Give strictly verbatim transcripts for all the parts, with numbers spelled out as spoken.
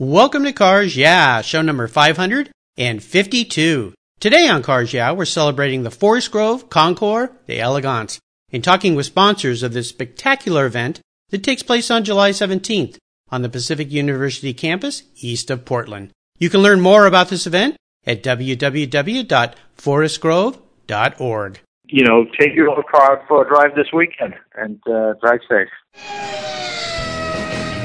Welcome to Cars Yeah, show number five hundred fifty-two. Today on Cars Yeah, we're celebrating the Forest Grove Concours d'Elegance and talking with sponsors of this spectacular event that takes place on July seventeenth on the Pacific University campus east of Portland. You can learn more about this event at w w w dot forest grove dot org. You know, take your old car for a drive this weekend and uh, drive safe.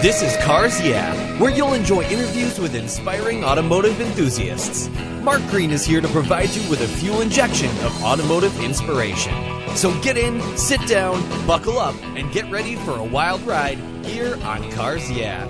This is Cars Yeah, where you'll enjoy interviews with inspiring automotive enthusiasts. Mark Green is here to provide you with a fuel injection of automotive inspiration. So get in, sit down, buckle up, and get ready for a wild ride here on Cars Yeah.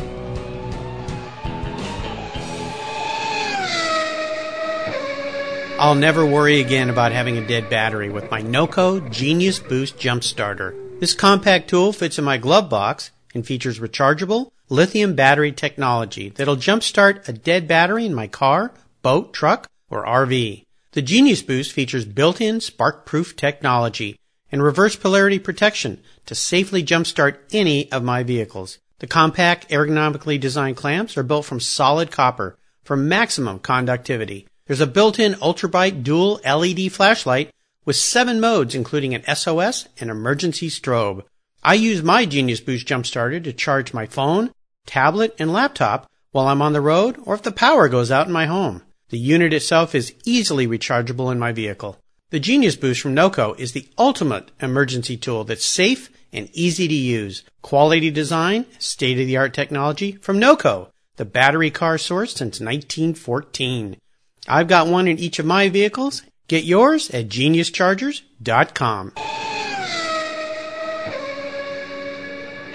I'll never worry again about having a dead battery with my NOCO Genius Boost Jump Starter. This compact tool fits in my glove box and features rechargeable lithium battery technology that'll jumpstart a dead battery in my car, boat, truck, or R V. The Genius Boost features built-in spark-proof technology and reverse polarity protection to safely jumpstart any of my vehicles. The compact, ergonomically designed clamps are built from solid copper for maximum conductivity. There's a built-in ultrabright dual L E D flashlight with seven modes, including an S O S and emergency strobe. I use my Genius Boost Jump Starter to charge my phone, tablet, and laptop while I'm on the road or if the power goes out in my home. The unit itself is easily rechargeable in my vehicle. The Genius Boost from NOCO is the ultimate emergency tool that's safe and easy to use. Quality design, state-of-the-art technology from NOCO, the battery car source since nineteen fourteen. I've got one in each of my vehicles. Get yours at Genius Chargers dot com.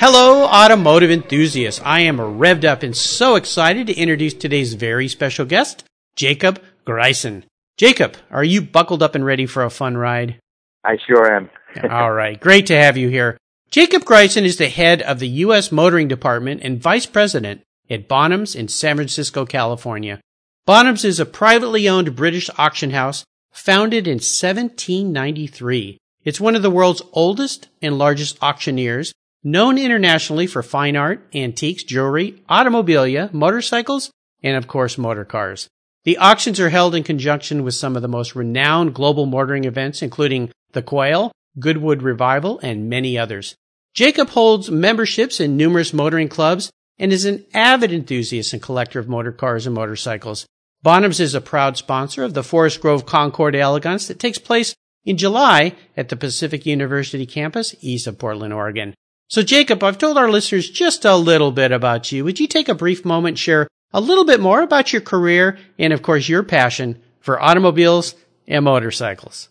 Hello, automotive enthusiasts. I am revved up and so excited to introduce today's very special guest, Jacob Gryson. Jacob, are you buckled up and ready for a fun ride? I sure am. All right. Great to have you here. Jacob Gryson is the head of the U S Motoring Department and vice president at Bonhams in San Francisco, California. Bonhams is a privately owned British auction house founded in seventeen ninety-three. It's one of the world's oldest and largest auctioneers, known internationally for fine art, antiques, jewelry, automobilia, motorcycles, and, of course, motor cars. The auctions are held in conjunction with some of the most renowned global motoring events, including the Quail, Goodwood Revival, and many others. Jacob holds memberships in numerous motoring clubs and is an avid enthusiast and collector of motor cars and motorcycles. Bonhams is a proud sponsor of the Forest Grove Concours d'Elegance that takes place in July at the Pacific University campus east of Portland, Oregon. So, Jacob, I've told our listeners just a little bit about you. Would you take a brief moment and share a little bit more about your career and, of course, your passion for automobiles and motorcycles?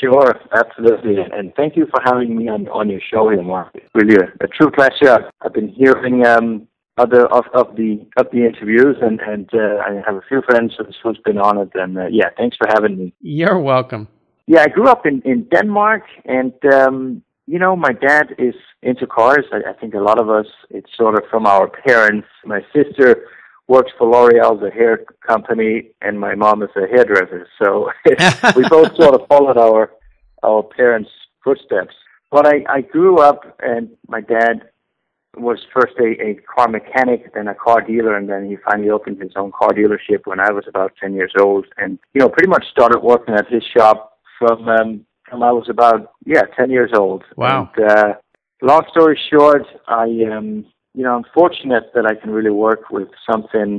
Sure, absolutely. And thank you for having me on, on your show here, Mark. Really a, a true pleasure. I've been hearing um, other of, of the of the interviews, and, and uh, I have a few friends who's been on it. And, uh, yeah, thanks for having me. You're welcome. Yeah, I grew up in, in Denmark, and Um, You know, my dad is into cars. I, I think a lot of us, it's sort of from our parents. My sister works for L'Oreal, the hair company, and my mom is a hairdresser. So we both sort of followed our our parents' footsteps. But I, I grew up, and my dad was first a, a car mechanic, then a car dealer, and then he finally opened his own car dealership when I was about ten years old. And, you know, pretty much started working at his shop from Um, And I was about, yeah, ten years old. Wow. And, uh, long story short, I um, you know, I'm fortunate that I can really work with something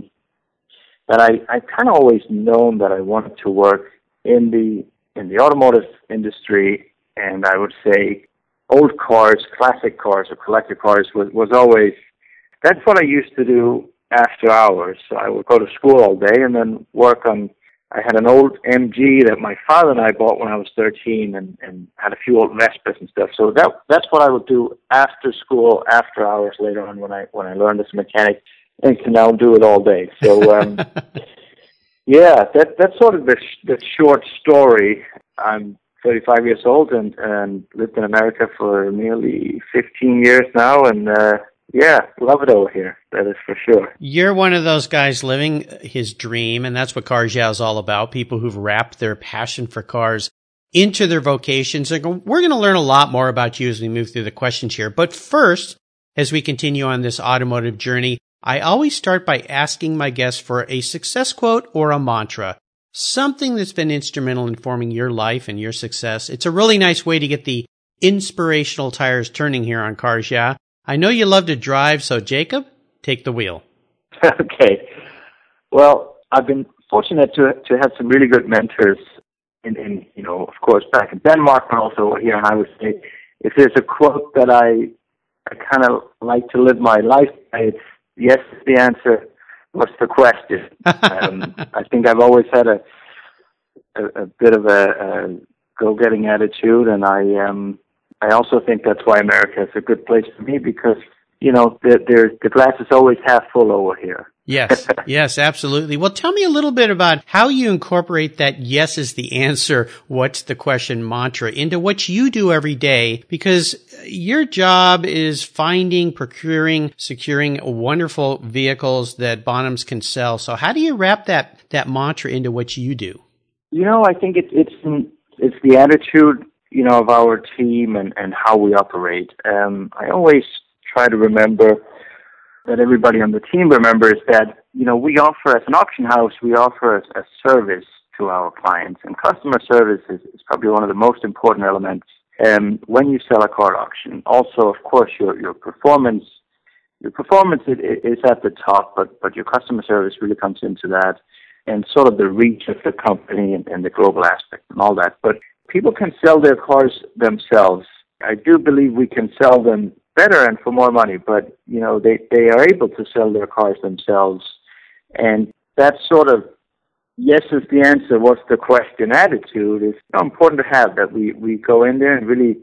that I, I kind of always known that I wanted to work in the, in the automotive industry. And I would say old cars, classic cars or collector cars was, was always, that's what I used to do after hours. So I would go to school all day and then work on, I had an old M G that my father and I bought when I was thirteen, and, and had a few old Vespas and stuff. So that that's what I would do after school, after hours later on when I when I learned as a mechanic, and can now do it all day. So um, yeah, that that's sort of the the short story. I'm thirty-five years old and and lived in America for nearly fifteen years now, and uh, yeah, love it over here. That is for sure. You're one of those guys living his dream, and that's what Cars Yeah is all about, people who've wrapped their passion for cars into their vocations. We're going to learn a lot more about you as we move through the questions here. But first, as we continue on this automotive journey, I always start by asking my guests for a success quote or a mantra, something that's been instrumental in forming your life and your success. It's a really nice way to get the inspirational tires turning here on Cars Yeah. I know you love to drive, so Jacob, take the wheel. Okay. Well, I've been fortunate to to have some really good mentors in, in you know, of course, back in Denmark and also here in Iowa State. If there's a quote that I, I kind of like to live my life by, it's yes is the answer, what's the question? um, I think I've always had a a, a bit of a, a go-getting attitude, and I um, I also think that's why America is a good place for me, because you know the, the, the glass is always half full over here. Yes, yes, absolutely. Well, tell me a little bit about how you incorporate that yes is the answer, what's the question mantra into what you do every day, because your job is finding, procuring, securing wonderful vehicles that Bonhams can sell. So how do you wrap that, that mantra into what you do? You know, I think it, it's it's the attitude, you know, of our team and, and how we operate. Um, I always try to remember that everybody on the team remembers that, you know, we offer as an auction house, we offer a, a service to our clients, and customer service is, is probably one of the most important elements um, when you sell a car auction. Also, of course, your your performance, your performance is, is at the top, but but your customer service really comes into that, and sort of the reach of the company and, and the global aspect and all that. But people can sell their cars themselves. I do believe we can sell them better and for more money, but you know they, they are able to sell their cars themselves, and that sort of yes is the answer, what's the question attitude is so important to have, that we, we go in there and really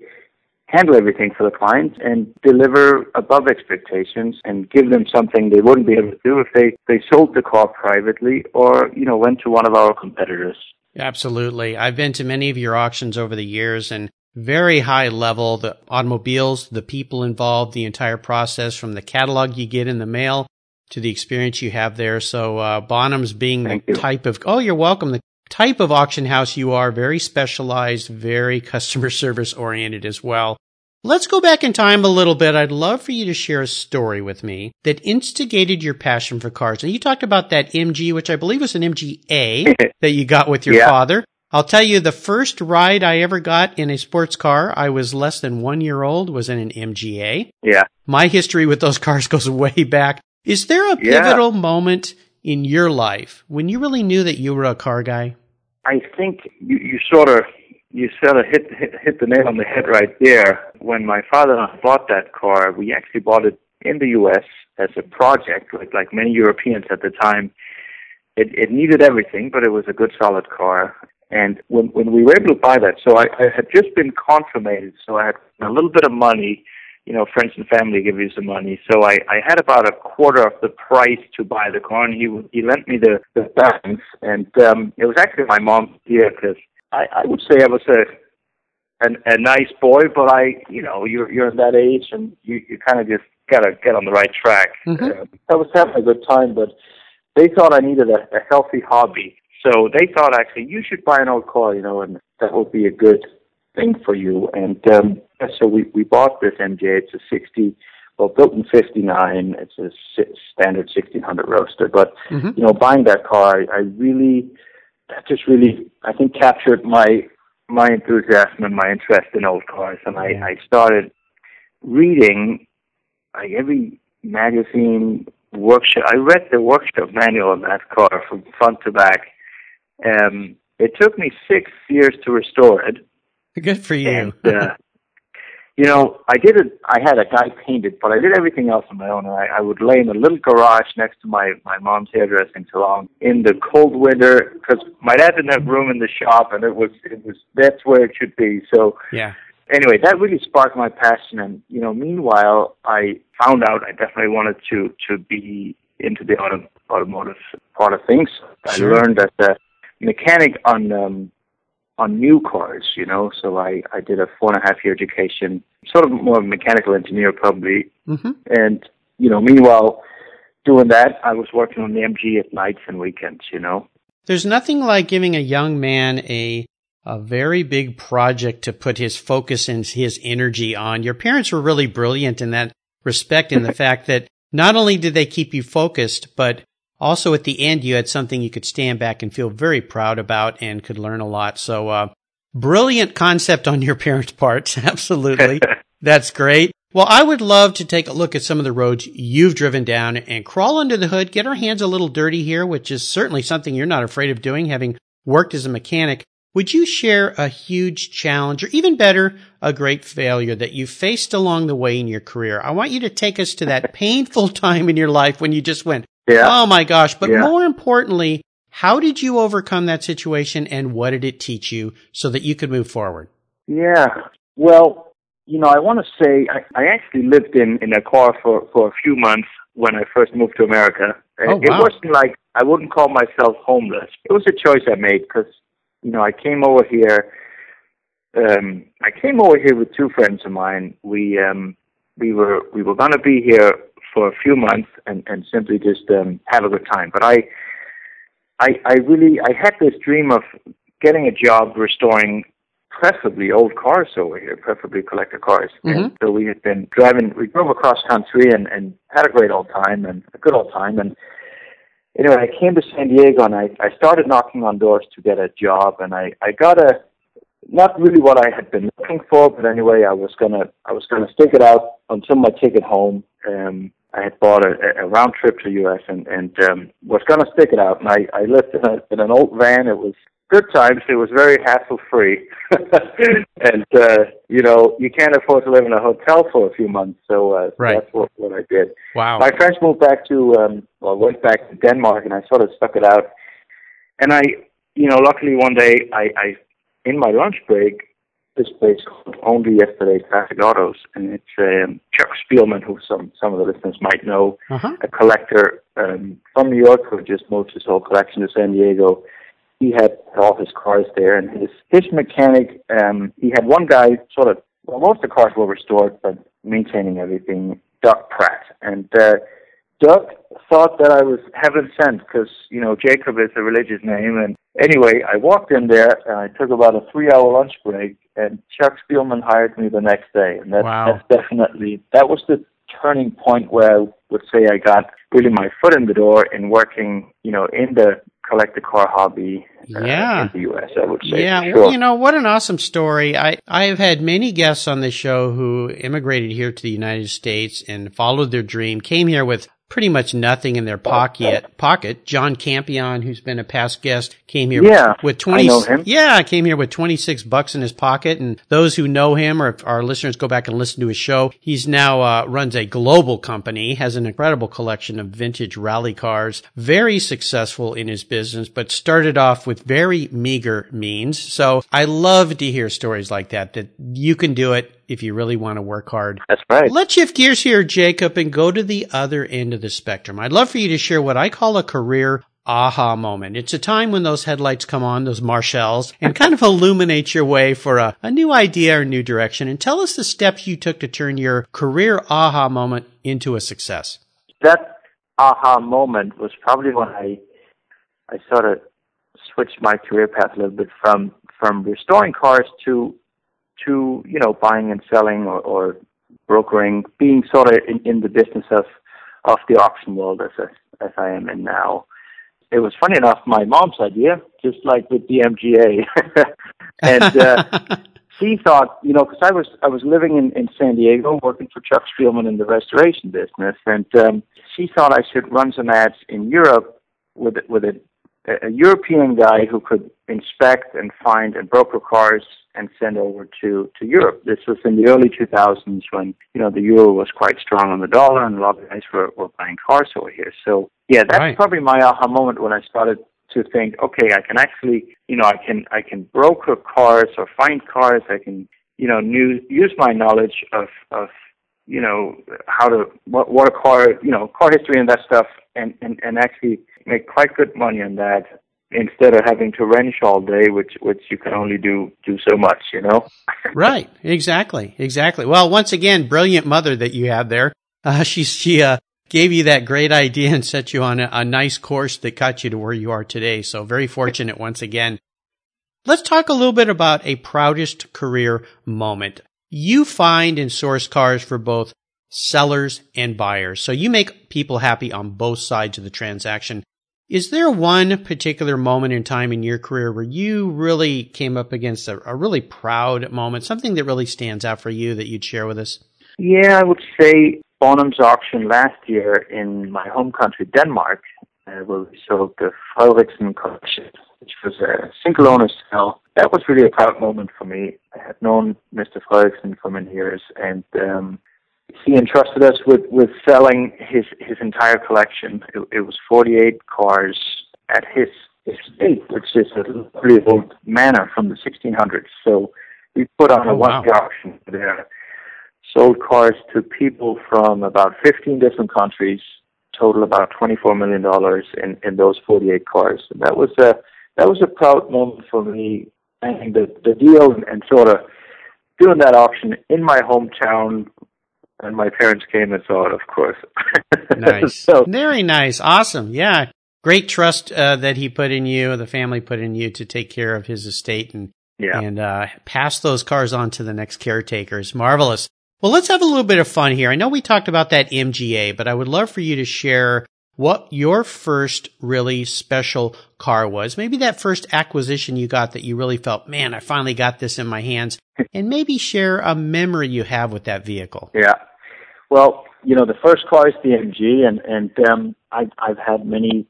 handle everything for the clients and deliver above expectations and give them something they wouldn't be able to do if they, they sold the car privately or you know went to one of our competitors. Absolutely. I've been to many of your auctions over the years, and very high level, the automobiles, the people involved, the entire process from the catalog you get in the mail to the experience you have there. So uh, Bonhams being Thank the you. type of, oh, you're welcome, the type of auction house you are, very specialized, very customer service oriented as well. Let's go back in time a little bit. I'd love for you to share a story with me that instigated your passion for cars. And you talked about that M G, which I believe was an M G A that you got with your yeah. father. I'll tell you, the first ride I ever got in a sports car, I was less than one year old, was in an M G A. Yeah. My history with those cars goes way back. Is there a pivotal yeah. moment in your life when you really knew that you were a car guy? I think you, you sort of you sort of hit, hit hit the nail on the head right there. When my father and I bought that car, we actually bought it in the U S as a project, like, like many Europeans at the time. It, it needed everything, but it was a good, solid car. And when when we were able to buy that, so I, I had just been confirmated, so I had a little bit of money, you know, friends and family give you some money. So I, I had about a quarter of the price to buy the car, and he he lent me the, the balance. And um, it was actually my mom's year, because I, I would say I was a, a a nice boy, but I, you know, you're you're that age, and you, you kind of just got to get on the right track. Mm-hmm. Uh, I was having a good time, but they thought I needed a, a healthy hobby. So they thought, actually, you should buy an old car, you know, and that would be a good thing for you. And um, so we, we bought this M G A. It's a sixty, well, built in fifty-nine. It's a standard sixteen hundred roadster. But, mm-hmm. you know, buying that car, I really, that just really, I think, captured my my enthusiasm and my interest in old cars. And I, I started reading, like, every magazine workshop. I read the workshop manual on that car from front to back. Um, it took me six years to restore it. Good for you. And, uh, you know, I did it. I had a guy paint it, but I did everything else on my own. I, I would lay in a little garage next to my, my mom's hairdressing salon in the cold winter, because my dad didn't have room in the shop, and it was it was that's where it should be. So yeah. Anyway, that really sparked my passion, and you know, meanwhile, I found out I definitely wanted to to be into the auto, automotive part of things. Sure. I learned that the mechanic on um, on new cars, you know. So I, I did a four and a half year education, sort of more mechanical engineer probably. Mm-hmm. And you know, meanwhile, doing that, I was working on the M G at nights and weekends. You know, there's nothing like giving a young man a a very big project to put his focus and his energy on. Your parents were really brilliant in that respect, in the fact that Not only did they keep you focused, but also at the end, you had something you could stand back and feel very proud about and could learn a lot. So uh, brilliant concept on your parents' part. Absolutely. That's great. Well, I would love to take a look at some of the roads you've driven down and crawl under the hood, get our hands a little dirty here, which is certainly something you're not afraid of doing, having worked as a mechanic. Would you share a huge challenge, or even better, a great failure that you faced along the way in your career? I want you to take us to that painful time in your life when you just went, yeah. oh my gosh. But yeah. more importantly, how did you overcome that situation and what did it teach you so that you could move forward? Yeah, well, you know, I want to say I, I actually lived in, in a car for, for a few months when I first moved to America. Oh, it wow. wasn't like I wouldn't call myself homeless. It was a choice I made because, you know, I came over here. Um, I came over here with two friends of mine. We um, we were we were going to be here for a few months and, and simply just um, have a good time. But I, I I really I had this dream of getting a job restoring preferably old cars over here, preferably collector cars. Mm-hmm. And so we had been driving, we drove across country and, and had a great old time and a good old time. And anyway, I came to San Diego and I, I started knocking on doors to get a job. And I, I got a, not really what I had been looking for, but anyway, I was going to, I was going to stick it out until my ticket home. Um, I had bought a, a round trip to the U S and, and um, was going to stick it out. And I, I lived in, a, in an old van. It was good times. It was very hassle-free. And, uh, you know, you can't afford to live in a hotel for a few months, so uh, right. that's what, what I did. Wow. My friends moved back to, um, well, went back to Denmark, and I sort of stuck it out. And I, you know, luckily one day, I, I in my lunch break, this place called Only Yesterday Classic Autos, and it's um, Chuck Spielman, who some, some of the listeners might know, uh-huh. a collector um, from New York who just moved his whole collection to San Diego. He had all his cars there, and his, his mechanic, um, he had one guy sort of, well, most of the cars were restored, but maintaining everything, Doug Pratt. And uh, Doug thought that I was heaven sent because, you know, Jacob is a religious name. And anyway, I walked in there, and I took about a three-hour lunch break, and Chuck Spielman hired me the next day. And that's, wow. that's definitely, that was the turning point where I would say I got really my foot in the door in working, you know, in the collect the car hobby uh, yeah. in the U S, I would say. Yeah, sure. Well, you know, what an awesome story. I, I have had many guests on this show who immigrated here to the United States and followed their dream, came here with pretty much nothing in their pocket. Pocket. John Campion, who's been a past guest, came here yeah, with, with twenty. I know him. Yeah, came here with twenty-six bucks in his pocket. And those who know him, or if our listeners go back and listen to his show, he's now uh, runs a global company, has an incredible collection of vintage rally cars, very successful in his business, but started off with very meager means. So I love to hear stories like that, that you can do it if you really want to work hard. That's right. Let's shift gears here, Jacob, and go to the other end of the spectrum. I'd love for you to share what I call a career aha moment. It's a time when those headlights come on, those marshals, and kind of illuminate your way for a, a new idea or new direction. And tell us the steps you took to turn your career aha moment into a success. That aha moment was probably when I, I sort of switched my career path a little bit from, from restoring cars to to, you know, buying and selling or, or brokering, being sort of in, in the business of, of the auction world as, a, as I am in now. It was funny enough, my mom's idea, just like with the M G A. And uh, she thought, you know, because I was I was living in, in San Diego, working for Chuck Spielman in the restoration business, and um, she thought I should run some ads in Europe with with a, a European guy who could inspect and find and broker cars and send over to, to Europe. This was in the early two thousands when, you know, the euro was quite strong on the dollar and a lot of guys were, were buying cars over here. So, yeah, that's right. Probably my aha moment when I started to think, okay, I can actually, you know, I can I can broker cars or find cars. I can, you know, new, use my knowledge of, of, you know, how to, what, what a car, you know, car history and that stuff and, and, and actually make quite good money on that, instead of having to wrench all day, which which you can only do do so much, you know? Right. Exactly. Exactly. Well, once again, brilliant mother that you have there. Uh, she she uh, gave you that great idea and set you on a, a nice course that got you to where you are today. So very fortunate once again. Let's talk a little bit about a proudest career moment. You find and source cars for both sellers and buyers. So you make people happy on both sides of the transaction. Is there one particular moment in time in your career where you really came up against a, a really proud moment, something that really stands out for you that you'd share with us? Yeah, I would say Bonhams auction last year in my home country, Denmark, uh, where we sold the Friedrichsen Collection, which was a single owner sale. That was really a proud moment for me. I had known Mister Friedrichsen for many years, and um, he entrusted us with, with selling his, his entire collection. It, it was forty-eight cars at his estate, which is a lovely old manor from the sixteen hundreds. So we put on a one-day auction there, sold cars to people from about fifteen different countries, total about twenty-four million dollars in, in those forty-eight cars. And that was a that was a proud moment for me, and the, the deal and, and sort of doing that auction in my hometown. And my parents came and saw it, of course. Nice. So, very nice. Awesome. Yeah. Great trust uh, that he put in you, the family put in you to take care of his estate and yeah. and uh, pass those cars on to the next caretakers. Marvelous. Well, let's have a little bit of fun here. I know we talked about that M G A, but I would love for you to share what your first really special car was. Maybe that first acquisition you got that you really felt, man, I finally got this in my hands. And maybe share a memory you have with that vehicle. Yeah. Well, you know, the first car is the M G, and and um, I, I've had many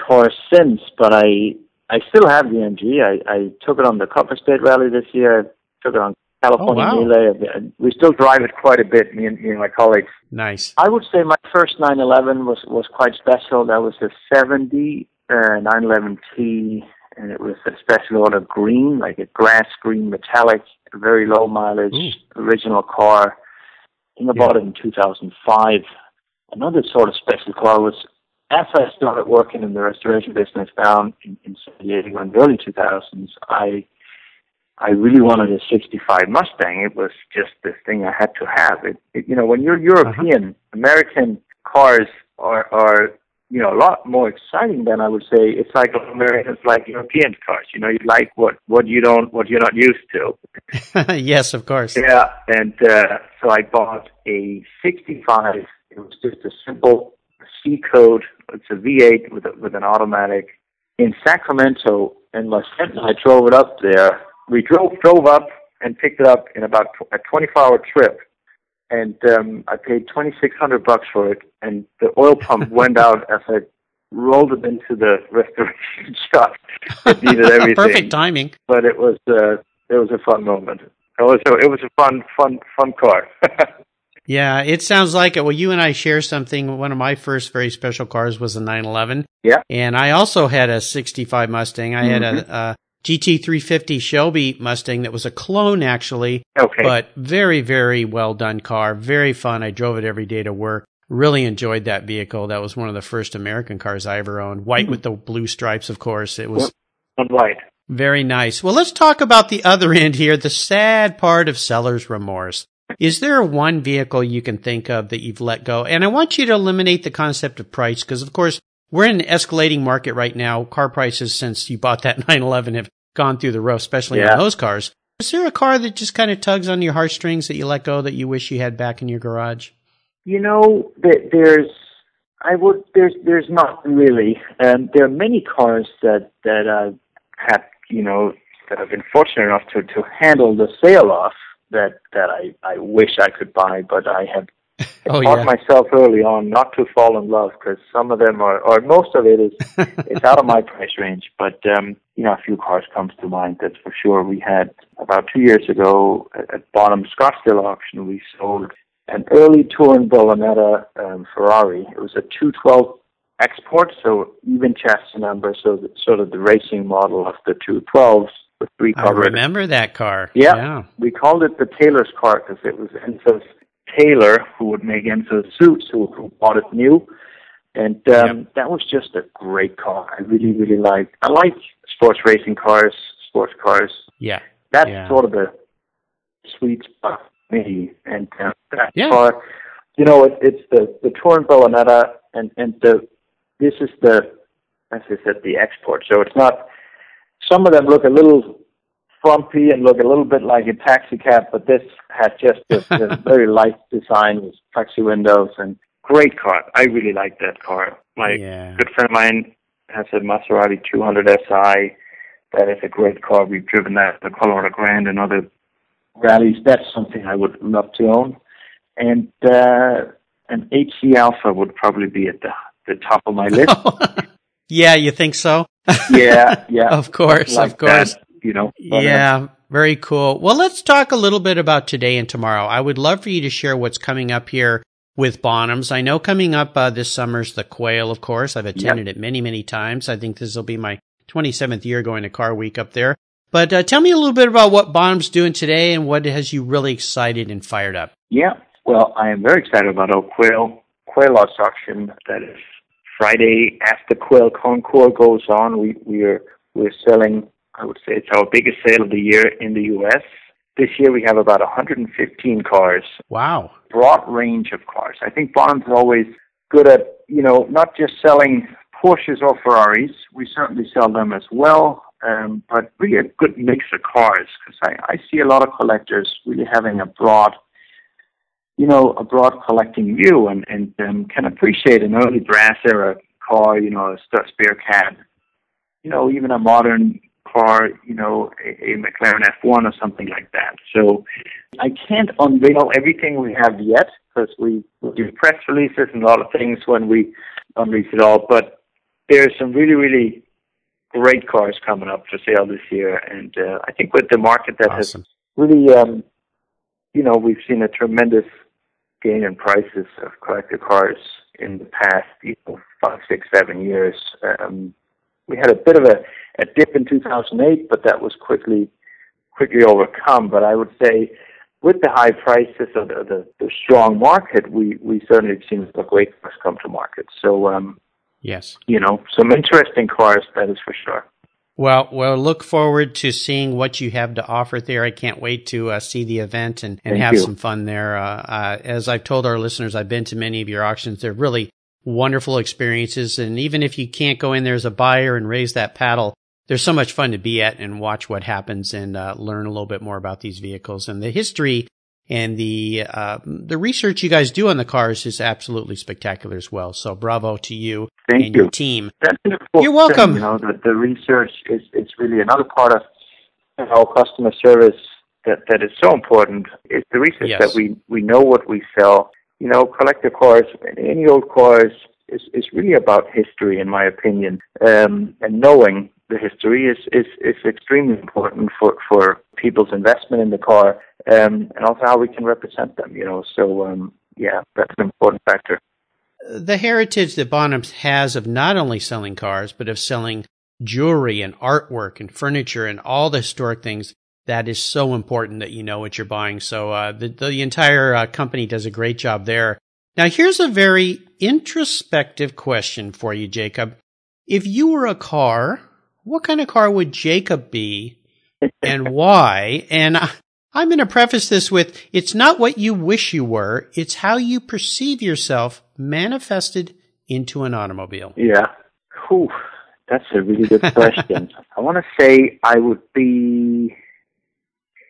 cars since, but I I still have the M G. I, I took it on the Copper State Rally this year. I took it on California Relay. Oh, wow. We still drive it quite a bit, me and, me and my colleagues. Nice. I would say my first nine eleven was, was quite special. That was a seventy uh, nine eleven T, and it was a special order green, like a grass green metallic, very low mileage, Ooh. Original car. I bought it in two thousand five. Another sort of special car was after I started working in the restoration business down in, in San Diego in the early two thousands, I I really wanted a sixty-five Mustang. It was just this thing I had to have. It, it you know, when you're European, uh-huh. American cars are, are, you know, a lot more exciting than I would say. It's like Americans like European cars. You know, you like what, what you don't, what you're not used to. Yes, of course. Yeah. And, uh, so I bought a sixty-five. It was just a simple C code. It's a V eight with a, with an automatic in Sacramento. And my friend and I drove it up there. We drove, drove up and picked it up in about a twenty-four hour trip. And um, I paid twenty-six hundred bucks for it, and the oil pump went out as I rolled it into the restoration shop. It needed everything. Perfect timing. But it was uh, it was a fun moment. It was a, it was a fun fun fun car. Yeah, it sounds like it. Well, you and I share something. One of my first very special cars was a nine eleven. Yeah, and I also had a sixty-five Mustang. I mm-hmm. had a. a G T three fifty Shelby Mustang that was a clone, actually, okay. But very, very well-done car, very fun. I drove it every day to work, really enjoyed that vehicle. That was one of the first American cars I ever owned, white mm-hmm. with the blue stripes, of course. It was yep. white. Very nice. Well, let's talk about the other end here, the sad part of seller's remorse. Is there one vehicle you can think of that you've let go? And I want you to eliminate the concept of price because, of course, we're in an escalating market right now. Car prices since you bought that nine eleven have gone through the roof, especially yeah. on those cars. Is there a car that just kind of tugs on your heartstrings that you let go that you wish you had back in your garage? You know, there's, I would, there's, there's not really. Um, there are many cars that that I've had, you know, that I've been fortunate enough to, to handle the sale off that that I, I wish I could buy, but I have. Oh, I taught yeah. myself early on not to fall in love because some of them are, or most of it is, it's out of my price range. But, um, you know, a few cars comes to mind, that's for sure. We had about two years ago at, at Bonhams Scottsdale auction, we sold an early Touring Berlinetta um, Ferrari. It was a two twelve export, so even chassis number, so the, sort of the racing model of the two twelves. With three I remember it. That car. Yeah, yeah. We called it the Taylor's car because it was, and so Taylor, who would make Enzo suits, who, who bought it new, and um, yep. that was just a great car. I really, really liked. I like sports racing cars, sports cars. Yeah, that's yeah. sort of the sweet spot for me. And uh, that yeah. car, you know, it, it's the the Touring Berlinetta, and and the this is the as I said the export. So it's not. Some of them look a little frumpy and look a little bit like a taxi cab, but this had just this, this very light design with plexi windows and great car. I really like that car. My yeah. good friend of mine has a Maserati two hundred S I. That is a great car. We've driven that the Colorado Grand and other rallies. That's something I would love to own. And uh, an eight C Alfa would probably be at the the top of my list. Yeah, you think so? yeah, yeah. Of course, like of course. That, you know. Yeah, enough. Very cool. Well, let's talk a little bit about today and tomorrow. I would love for you to share what's coming up here with Bonhams. I know coming up uh, this summer's the Quail, of course. I've attended yep. it many, many times. I think this will be my twenty-seventh year going to Car Week up there. But uh, tell me a little bit about what Bonhams doing today and what has you really excited and fired up. Yeah, well, I am very excited about our Quail, Quail loss auction that is Friday after Quail Concours goes on. We, we are, we're selling, I would say it's our biggest sale of the year in the U S. This year we have about one hundred fifteen cars. Wow. Broad range of cars. I think Bonhams is always good at, you know, not just selling Porsches or Ferraris. We certainly sell them as well, um, but really a good mix of cars because I, I see a lot of collectors really having a broad you know, a broad collecting view and, and um, can appreciate an early brass era car, you know, a Stutz Bearcat, you know, even a modern car, you know, a, a McLaren F one or something like that. So I can't unveil everything we have yet because we do press releases and a lot of things when we unleash it all, but there's some really, really great cars coming up for sale this year. And uh, I think with the market that awesome. has really, um, you know, we've seen a tremendous gain in prices of collector cars in the past, you know, five, six, seven years. Um, we had a bit of a, a dip in two thousand eight, but that was quickly quickly overcome. But I would say with the high prices of the, the, the strong market, we, we certainly have seen some great cars come to market. So, um, yes, you know, some interesting cars, that is for sure. Well, well, look forward to seeing what you have to offer there. I can't wait to uh, see the event and, and have you. some fun there. Uh, uh, as I've told our listeners, I've been to many of your auctions. They're really wonderful experiences. And even if you can't go in there as a buyer and raise that paddle, there's so much fun to be at and watch what happens and uh, learn a little bit more about these vehicles. And the history and the uh, the research you guys do on the cars is absolutely spectacular as well. So bravo to you. Thank and you. your team. That's an important You're welcome. Thing, you know, the, the research is it's really another part of our customer service that, that is so important. It's the research yes. that we, we know what we sell. You know, collector cars, any old cars, is, is really about history, in my opinion. Um, and knowing the history is, is, is extremely important for, for people's investment in the car um, and also how we can represent them, you know. So, um, yeah, that's an important factor. The heritage that Bonhams has of not only selling cars, but of selling jewelry and artwork and furniture and all the historic things, that is so important that you know what you're buying. So uh, the, the entire uh, company does a great job there. Now, here's a very introspective question for you, Jacob. If you were a car, what kind of car would Jacob be and why? And I, I'm going to preface this with, it's not what you wish you were. It's how you perceive yourself manifested into an automobile. Yeah. Whew. That's a really good question. I want to say I would be,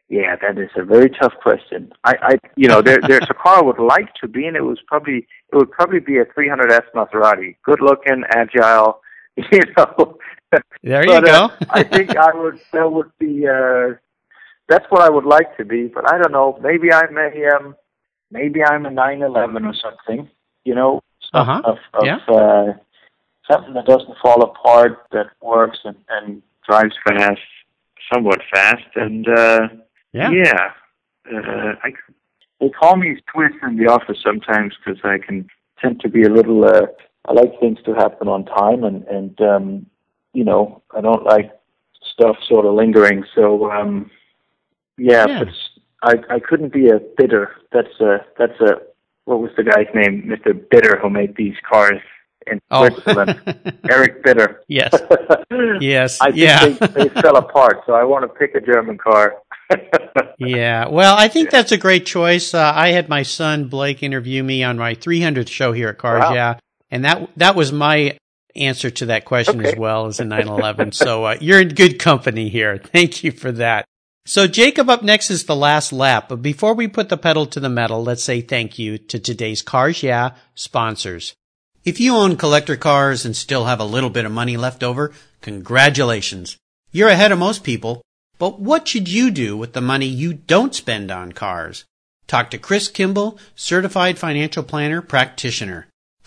yeah, that is a very tough question. I, I you know, there, there's a car I would like to be in. It was probably, it would probably be a three hundred S Maserati. Good looking, agile, you know. There you but, go. uh, I think I would, that would be, uh, that's what I would like to be, but I don't know. Maybe I'm a um, maybe I'm a nine eleven or something. You know, uh-huh. of, of, yeah. uh, something that doesn't fall apart, that works and, and drives fast, somewhat fast, and uh, yeah, yeah. Uh, I, they call me Swiss in the office sometimes because I can tend to be a little. Uh, I like things to happen on time, and and um, you know, I don't like stuff sort of lingering. So. Um, Yeah, yeah, but I I couldn't be a bidder. That's a that's a what was the guy's name, Mister Bitter, who made these cars in oh. Switzerland, Eric Bitter. Yes, yes, I think yeah. they, they fell apart. So I want to pick a German car. yeah, well, I think that's a great choice. Uh, I had my son Blake interview me on my three hundredth show here at Cars. Wow. Yeah, and that that was my answer to that question okay. as well as a nine eleven. So uh, you're in good company here. Thank you for that. So Jacob, up next is the last lap, but before we put the pedal to the metal, let's say thank you to today's Cars Yeah sponsors. If you own collector cars and still have a little bit of money left over, congratulations. You're ahead of most people, but what should you do with the money you don't spend on cars? Talk to Chris Kimball, Certified Financial Planner Practitioner.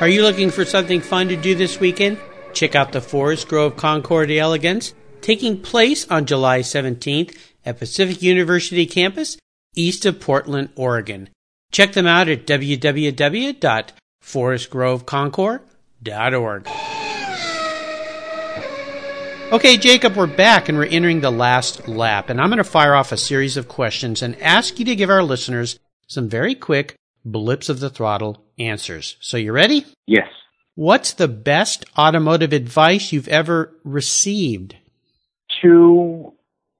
Are you looking for something fun to do this weekend? Check out the Forest Grove Concours d'Elegance, taking place on July seventeenth at Pacific University campus east of Portland, Oregon. Check them out at w w w dot forest grove concours dot org. Okay, Jacob, we're back and we're entering the last lap, and I'm going to fire off a series of questions and ask you to give our listeners some very quick blips of the throttle answers. So you ready? Yes. What's the best automotive advice you've ever received? To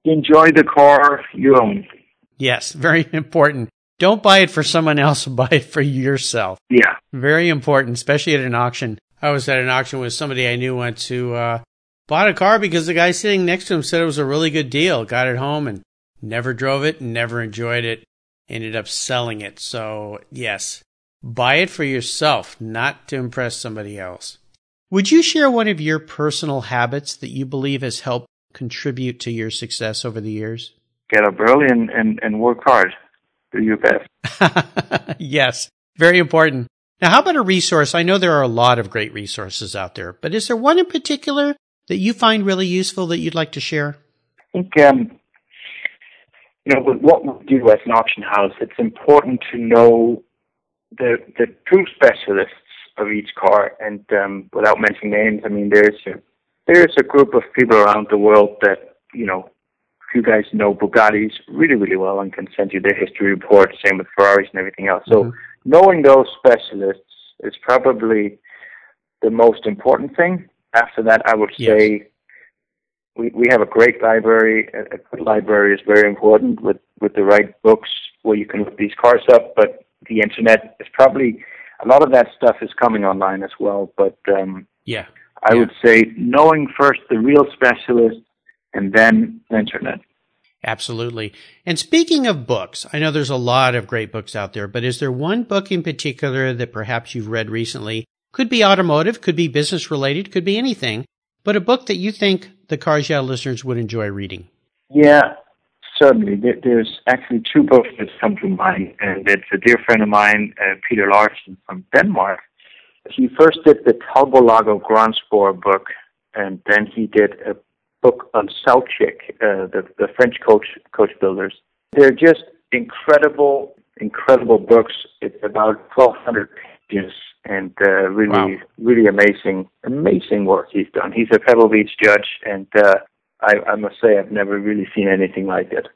enjoy the car you own. Yes, very important. Don't buy it for someone else, buy it for yourself. Yeah. Very important, especially at an auction. I was at an auction with somebody I knew went to, uh, bought a car because the guy sitting next to him said it was a really good deal, got it home and never drove it, never enjoyed it, ended up selling it. So, yes, buy it for yourself, not to impress somebody else. Would you share one of your personal habits that you believe has helped contribute to your success over the years? Get up early and, and, and work hard. Do your best. Yes, very important. Now, how about a resource? I know there are a lot of great resources out there, but is there one in particular that you find really useful that you'd like to share? I think, um, you know, with what we do as an auction house, it's important to know the the true specialists of each car. And um, without mentioning names, I mean, there's a, there's a group of people around the world that, you know, you guys know Bugattis really, really well and can send you their history report, same with Ferraris and everything else. Mm-hmm. So knowing those specialists is probably the most important thing. After that, I would say yes. we, we have a great library. A good library is very important with, with the right books where you can look these cars up, but the internet is probably, a lot of that stuff is coming online as well. But um, yeah, I yeah. would say knowing first the real specialists and then the internet. Absolutely. And speaking of books, I know there's a lot of great books out there, but is there one book in particular that perhaps you've read recently? Could be automotive, could be business related, could be anything, but a book that you think the Cars Yeah listeners would enjoy reading. Yeah, certainly. There's actually two books that come to mind, and it's a dear friend of mine, uh, Peter Larsen from Denmark. He first did the Talbolago Grandspor book, and then he did a book on Selchik, uh, the, the French coach coach builders. They're just incredible, incredible books. It's about twelve hundred pages. And uh, really, wow. really amazing, amazing work he's done. He's a Pebble Beach judge, and uh, I, I must say I've never really seen anything like it.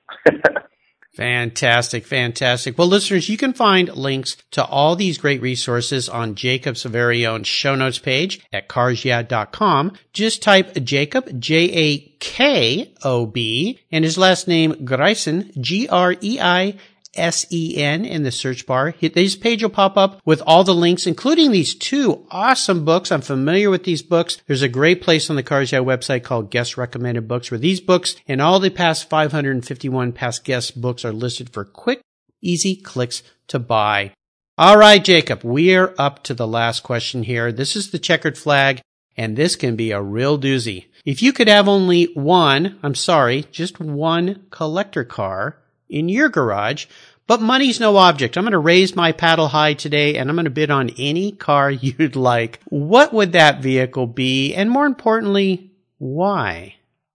Fantastic, fantastic. Well, listeners, you can find links to all these great resources on Jacob's very own show notes page at cars yeah dot com. Just type Jacob, J A K O B, and his last name, Gryson, G R E I S E N, in the search bar. This page will pop up with all the links, including these two awesome books. I'm familiar with these books. There's a great place on the Cars Yeah website called Guest Recommended Books, where these books and all the past five hundred fifty-one past guest books are listed for quick, easy clicks to buy. All right, Jacob, we are up to the last question here. This is the checkered flag, and this can be a real doozy. If you could have only one, I'm sorry, just one collector car in your garage, but money's no object. I'm going to raise my paddle high today, and I'm going to bid on any car you'd like. What would that vehicle be, and more importantly, why?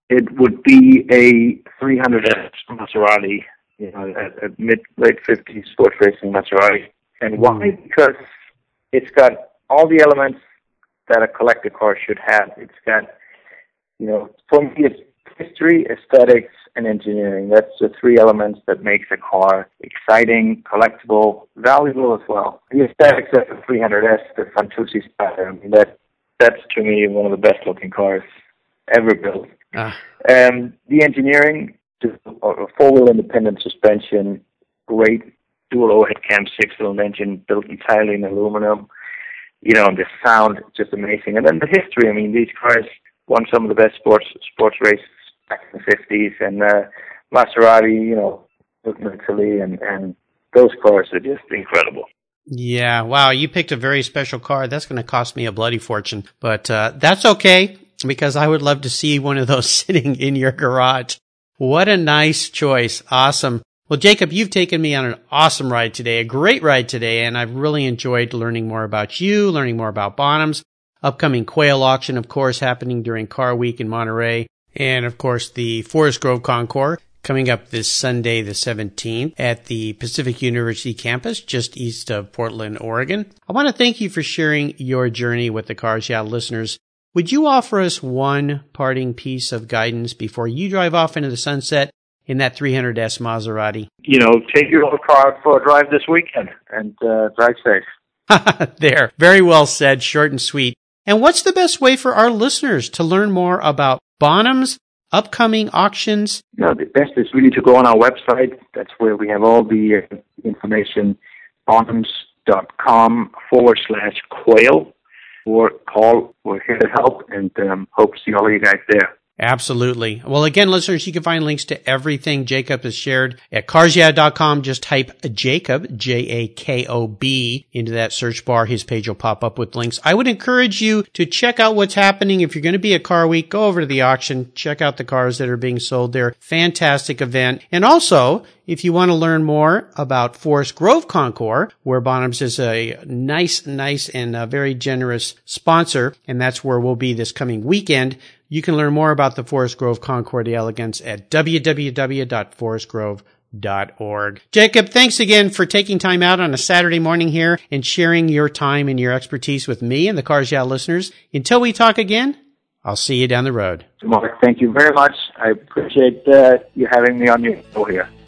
It would be a three hundred S Maserati, you know, a, a mid late fifties sports racing Maserati. And why? Because it's got all the elements that a collector car should have. It's got, you know, for me, it's history, aesthetics, and engineering. That's the three elements that makes a car exciting, collectible, valuable as well. The aesthetics of the three hundred S, the Santucci style, I mean, that, that's to me one of the best-looking cars ever built. Ah. Um, the engineering, four-wheel independent suspension, great dual overhead cam six-cylinder engine built entirely in aluminum. You know, and the sound, just amazing. And then the history. I mean, these cars won some of the best sports sports races back in the fifties. And uh, Maserati, you know, Italy, and, and those cars are just incredible. Yeah, wow, you picked a very special car. That's going to cost me a bloody fortune. But uh, that's okay, because I would love to see one of those sitting in your garage. What a nice choice. Awesome. Well, Jacob, you've taken me on an awesome ride today, a great ride today, and I've really enjoyed learning more about you, learning more about Bonhams, upcoming Quail auction, of course, happening during Car Week in Monterey, and, of course, the Forest Grove Concours coming up this Sunday, the seventeenth, at the Pacific University campus just east of Portland, Oregon. I want to thank you for sharing your journey with the Cars Yeah listeners. Would you offer us one parting piece of guidance before you drive off into the sunset in that three hundred S Maserati? You know, take your old car for a drive this weekend and uh, drive safe. There. Very well said. Short and sweet. And what's the best way for our listeners to learn more about Bonhams, upcoming auctions? You know, the best is really to go on our website. That's where we have all the information, bonhams.com forward slash quail, or call. We're here to help, and um, hope to see all of you guys there. Absolutely. Well, again, listeners, you can find links to everything Jacob has shared at cars yeah dot com. Just type Jacob, J A K O B, into that search bar. His page will pop up with links. I would encourage you to check out what's happening. If you're going to be at Car Week, go over to the auction, check out the cars that are being sold there. Fantastic event. And also, if you want to learn more about Forest Grove Concours, where Bonhams is a nice, nice, and a very generous sponsor, and that's where we'll be this coming weekend, you can learn more about the Forest Grove Concours d'Elegance at w w w dot forest grove dot org. Jacob, thanks again for taking time out on a Saturday morning here and sharing your time and your expertise with me and the Cars Yeah listeners. Until we talk again, I'll see you down the road. Mark, thank you very much. I appreciate uh, you having me on your show here.